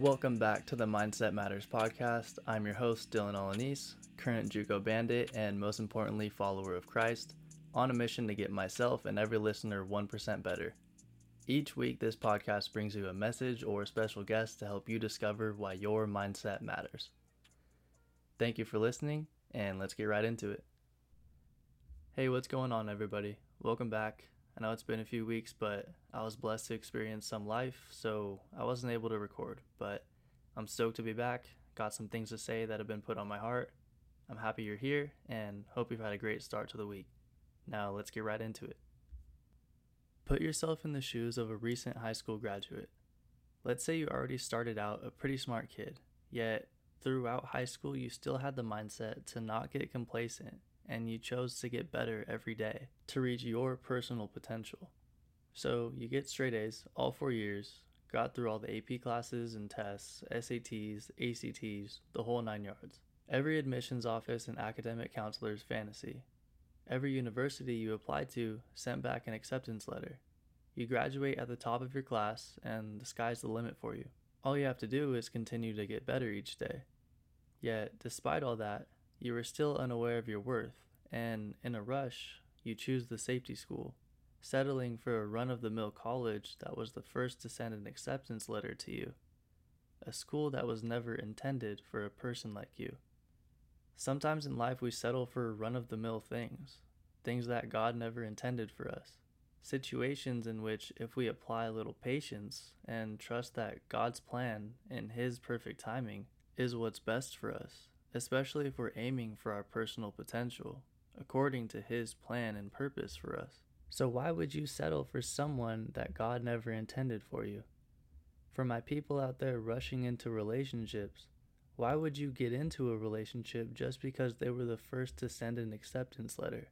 Welcome back to the Mindset Matters podcast. I'm your host, Dylan Alanis, current Juco Bandit, and most importantly, follower of Christ, on a mission to get myself and every listener 1% better. Each week, this podcast brings you a message or a special guest to help you discover why your mindset matters. Thank you for listening, and let's get right into it. Hey, what's going on, everybody? Welcome back. I know it's been a few weeks, but I was blessed to experience some life, so I wasn't able to record, but I'm stoked to be back. Got some things to say that have been put on my heart. I'm happy you're here, and hope you've had a great start to the week. Now, let's get right into it. Put yourself in the shoes of a recent high school graduate. Let's say you already started out a pretty smart kid, yet throughout high school you still had the mindset to not get complacent, and you chose to get better every day to reach your personal potential. So you get straight A's all 4 years, got through all the AP classes and tests, SATs, ACTs, the whole nine yards. Every admissions office and academic counselor's fantasy. Every university you applied to sent back an acceptance letter. You graduate at the top of your class and the sky's the limit for you. All you have to do is continue to get better each day. Yet, despite all that, you are still unaware of your worth, and in a rush, you choose the safety school, settling for a run-of-the-mill college that was the first to send an acceptance letter to you, a school that was never intended for a person like you. Sometimes in life we settle for run-of-the-mill things that God never intended for us, situations in which if we apply a little patience and trust that God's plan and His perfect timing is what's best for us, especially if we're aiming for our personal potential, according to His plan and purpose for us. So why would you settle for someone that God never intended for you? For my people out there rushing into relationships, why would you get into a relationship just because they were the first to send an acceptance letter?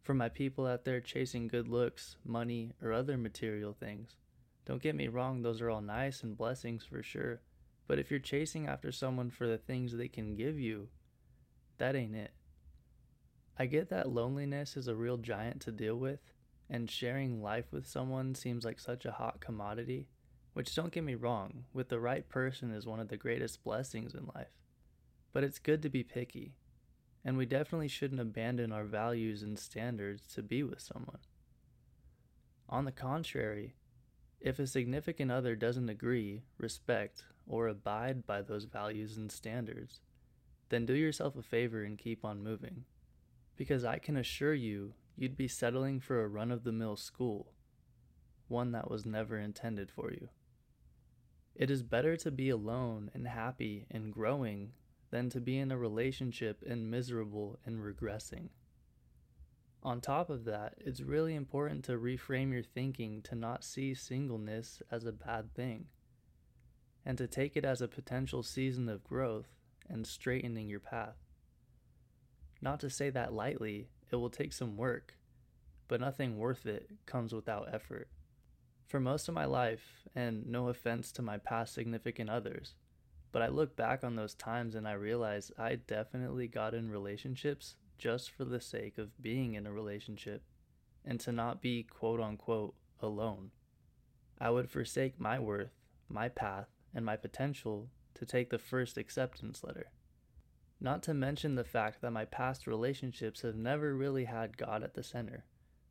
For my people out there chasing good looks, money, or other material things, don't get me wrong, those are all nice and blessings for sure. But if you're chasing after someone for the things they can give you, that ain't it. I get that loneliness is a real giant to deal with, and sharing life with someone seems like such a hot commodity, which don't get me wrong, with the right person is one of the greatest blessings in life. But it's good to be picky, and we definitely shouldn't abandon our values and standards to be with someone. On the contrary, if a significant other doesn't agree, respect, or abide by those values and standards, then do yourself a favor and keep on moving. Because I can assure you, you'd be settling for a run-of-the-mill school, one that was never intended for you. It is better to be alone and happy and growing than to be in a relationship and miserable and regressing. On top of that, it's really important to reframe your thinking to not see singleness as a bad thing, and to take it as a potential season of growth and straightening your path. Not to say that lightly, it will take some work, but nothing worth it comes without effort. For most of my life, and no offense to my past significant others, but I look back on those times and I realize I definitely got in relationships just for the sake of being in a relationship and to not be quote-unquote alone. I would forsake my worth, my path, and my potential to take the first acceptance letter. Not to mention the fact that my past relationships have never really had God at the center,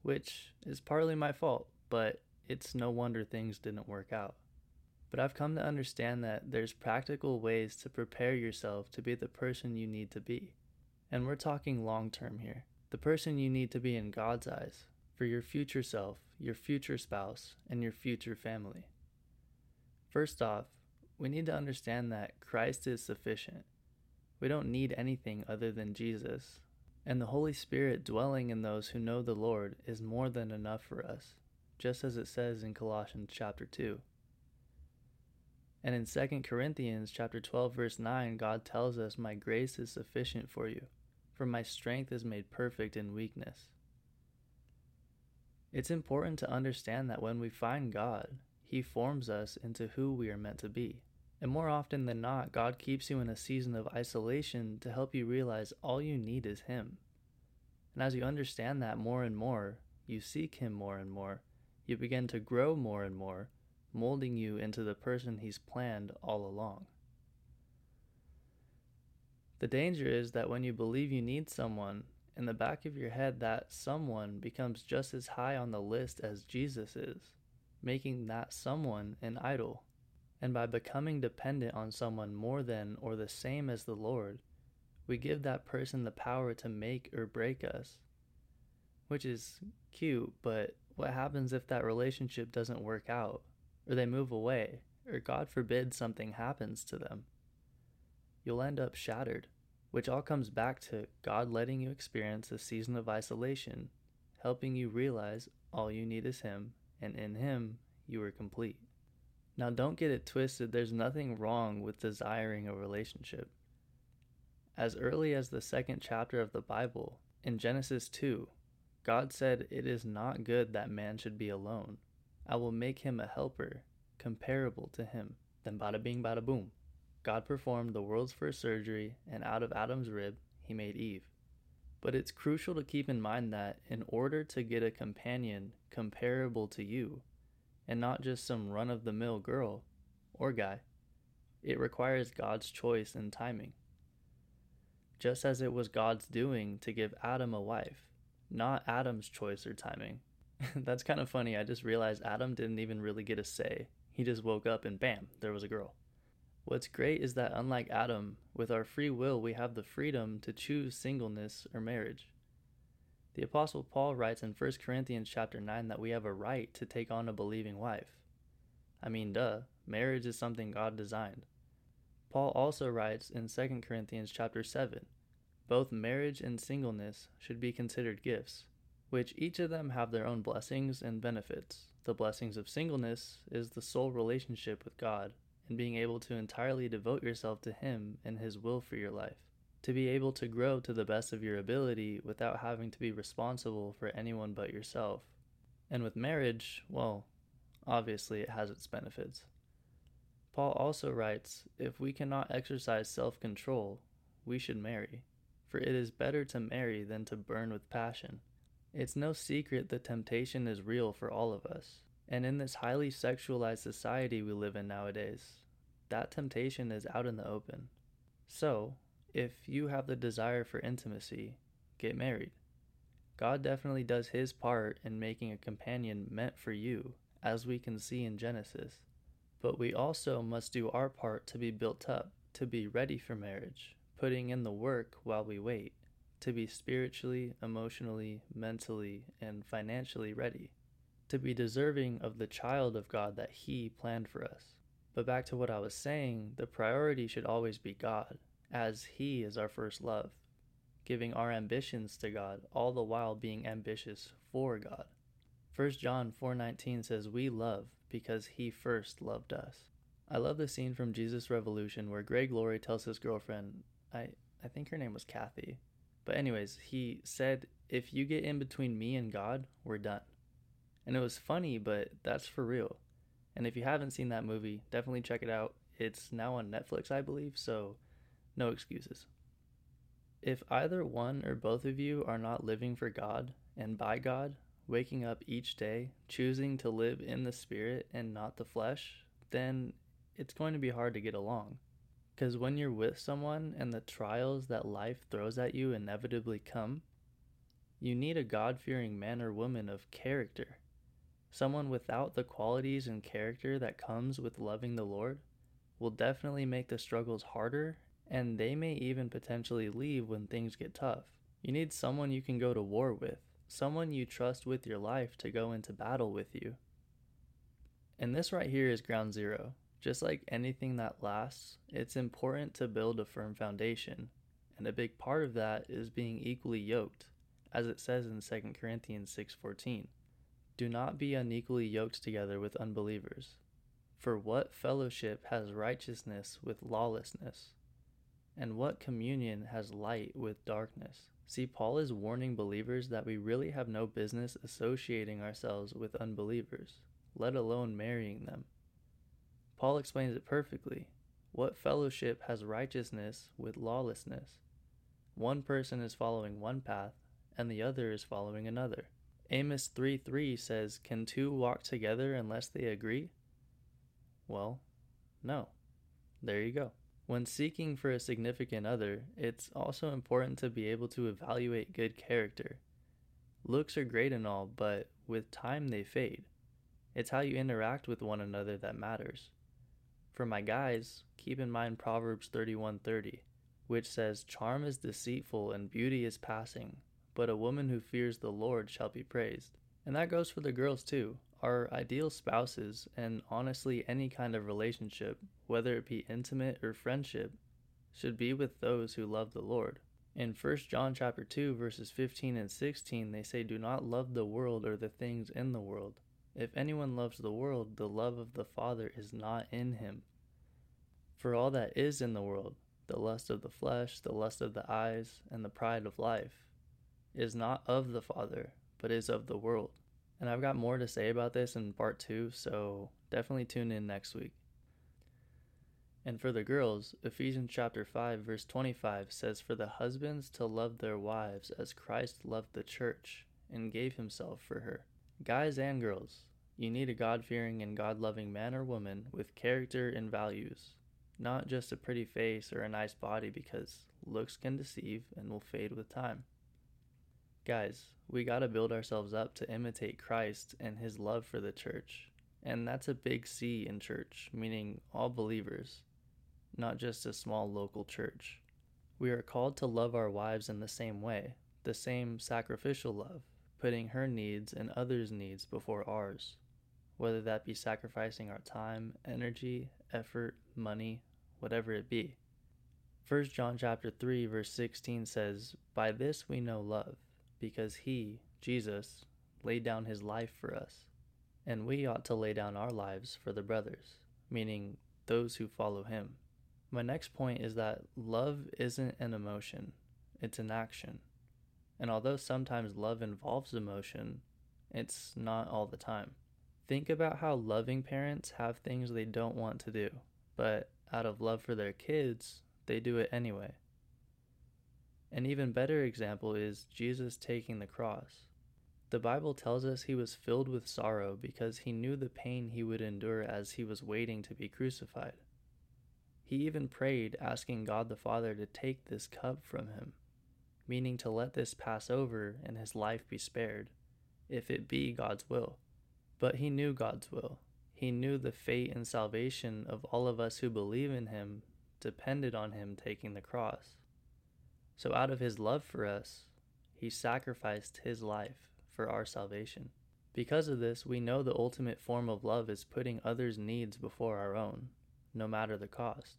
which is partly my fault, but it's no wonder things didn't work out. But I've come to understand that there's practical ways to prepare yourself to be the person you need to be. And we're talking long-term here. The person you need to be in God's eyes, for your future self, your future spouse, and your future family. First off, we need to understand that Christ is sufficient. We don't need anything other than Jesus, and the Holy Spirit dwelling in those who know the Lord is more than enough for us, just as it says in Colossians chapter 2. And in 2 Corinthians chapter 12 verse 9, God tells us, "My grace is sufficient for you, for my strength is made perfect in weakness." It's important to understand that when we find God, He forms us into who we are meant to be. And more often than not, God keeps you in a season of isolation to help you realize all you need is Him. And as you understand that more and more, you seek Him more and more, you begin to grow more and more, molding you into the person he's planned all along. The danger is that when you believe you need someone, in the back of your head that someone becomes just as high on the list as Jesus is, making that someone an idol. And by becoming dependent on someone more than or the same as the Lord, we give that person the power to make or break us. Which is cute, but what happens if that relationship doesn't work out, or they move away, or God forbid something happens to them? You'll end up shattered, which all comes back to God letting you experience a season of isolation, helping you realize all you need is Him, and in Him, you are complete. Now, don't get it twisted, there's nothing wrong with desiring a relationship. As early as the second chapter of the Bible, in Genesis 2, God said, "It is not good that man should be alone. I will make him a helper, comparable to him." Then bada bing, bada boom. God performed the world's first surgery, and out of Adam's rib, He made Eve. But it's crucial to keep in mind that in order to get a companion comparable to you, and not just some run-of-the-mill girl or guy, it requires God's choice and timing. Just as it was God's doing to give Adam a wife, not Adam's choice or timing. That's kind of funny, I just realized Adam didn't even really get a say. He just woke up and bam, there was a girl. What's great is that unlike Adam, with our free will we have the freedom to choose singleness or marriage. The Apostle Paul writes in 1 Corinthians chapter 9 that we have a right to take on a believing wife. I mean, duh, marriage is something God designed. Paul also writes in 2 Corinthians chapter 7, both marriage and singleness should be considered gifts, which each of them have their own blessings and benefits. The blessings of singleness is the sole relationship with God, and being able to entirely devote yourself to Him and His will for your life, to be able to grow to the best of your ability without having to be responsible for anyone but yourself. And with marriage, well, obviously it has its benefits. Paul also writes, if we cannot exercise self-control, we should marry, for it is better to marry than to burn with passion. It's no secret that temptation is real for all of us. And in this highly sexualized society we live in nowadays, that temptation is out in the open. So, if you have the desire for intimacy, get married. God definitely does His part in making a companion meant for you, as we can see in Genesis. But we also must do our part to be built up, to be ready for marriage, putting in the work while we wait, to be spiritually, emotionally, mentally, and financially ready, to be deserving of the child of God that He planned for us. But back to what I was saying, the priority should always be God, as He is our first love, giving our ambitions to God, all the while being ambitious for God. 1 John 4:19 says, "We love because He first loved us." I love the scene from Jesus Revolution where Greg Laurie tells his girlfriend, I think her name was Kathy, but anyways, he said, "If you get in between me and God, we're done." And it was funny, but that's for real. And if you haven't seen that movie, definitely check it out. It's now on Netflix, I believe, so no excuses. If either one or both of you are not living for God and by God, waking up each day, choosing to live in the Spirit and not the flesh, then it's going to be hard to get along. Because when you're with someone and the trials that life throws at you inevitably come, you need a God-fearing man or woman of character. Someone without the qualities and character that comes with loving the Lord will definitely make the struggles harder, and they may even potentially leave when things get tough. You need someone you can go to war with, someone you trust with your life to go into battle with you. And this right here is ground zero. Just like anything that lasts, it's important to build a firm foundation, and a big part of that is being equally yoked, as it says in 2 Corinthians 6:14. "Do not be unequally yoked together with unbelievers. For what fellowship has righteousness with lawlessness? And what communion has light with darkness?" See, Paul is warning believers that we really have no business associating ourselves with unbelievers, let alone marrying them. Paul explains it perfectly. What fellowship has righteousness with lawlessness? One person is following one path, and the other is following another. Amos 3:3 says, "Can two walk together unless they agree? Well, no. There you go. When seeking for a significant other, it's also important to be able to evaluate good character. Looks are great and all, but with time they fade. It's how you interact with one another that matters. For my guys, keep in mind Proverbs 31:30, which says, "Charm is deceitful and beauty is passing, but a woman who fears the Lord shall be praised." And that goes for the girls too. Our ideal spouses, and honestly any kind of relationship, whether it be intimate or friendship, should be with those who love the Lord. In 1 John chapter 2 verses 15 and 16, they say, "Do not love the world or the things in the world. If anyone loves the world, the love of the Father is not in him. For all that is in the world, the lust of the flesh, the lust of the eyes, and the pride of life, is not of the Father, but is of the world." And I've got more to say about this in part 2, so definitely tune in next week. And for the girls, Ephesians chapter 5 verse 25 says, "For the husbands to love their wives as Christ loved the church and gave himself for her." Guys and girls, you need a God-fearing and God-loving man or woman with character and values, not just a pretty face or a nice body, because looks can deceive and will fade with time. Guys, we gotta build ourselves up to imitate Christ and his love for the church. And that's a big C in church, meaning all believers, not just a small local church. We are called to love our wives in the same way, the same sacrificial love, putting her needs and others' needs before ours, whether that be sacrificing our time, energy, effort, money, whatever it be. 1 John chapter 3 verse 16 says, "By this we know love, because he, Jesus, laid down his life for us, and we ought to lay down our lives for the brothers," meaning those who follow him. My next point is that love isn't an emotion, it's an action. And although sometimes love involves emotion, it's not all the time. Think about how loving parents have things they don't want to do, but out of love for their kids, they do it anyway. An even better example is Jesus taking the cross. The Bible tells us he was filled with sorrow because he knew the pain he would endure as he was waiting to be crucified. He even prayed, asking God the Father to take this cup from him, meaning to let this pass over and his life be spared, if it be God's will. But he knew God's will. He knew the fate and salvation of all of us who believe in him depended on him taking the cross. So out of his love for us, he sacrificed his life for our salvation. Because of this, we know the ultimate form of love is putting others' needs before our own, no matter the cost.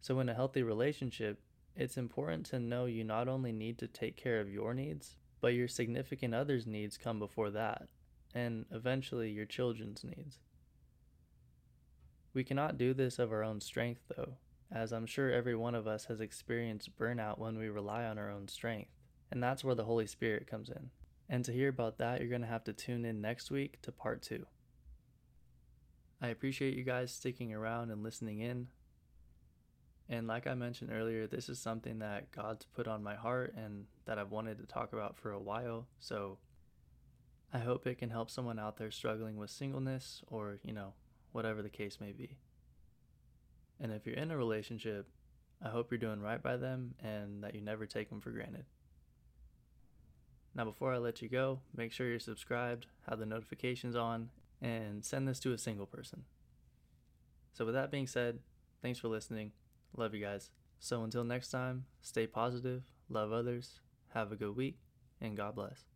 So in a healthy relationship, it's important to know you not only need to take care of your needs, but your significant other's needs come before that, and eventually your children's needs. We cannot do this of our own strength, though, as I'm sure every one of us has experienced burnout when we rely on our own strength. And that's where the Holy Spirit comes in. And to hear about that, you're going to have to tune in next week to part 2. I appreciate you guys sticking around and listening in. And like I mentioned earlier, this is something that God's put on my heart and that I've wanted to talk about for a while. So I hope it can help someone out there struggling with singleness or, whatever the case may be. And if you're in a relationship, I hope you're doing right by them and that you never take them for granted. Now, before I let you go, make sure you're subscribed, have the notifications on, and send this to a single person. So with that being said, thanks for listening. Love you guys. So until next time, stay positive, love others, have a good week, and God bless.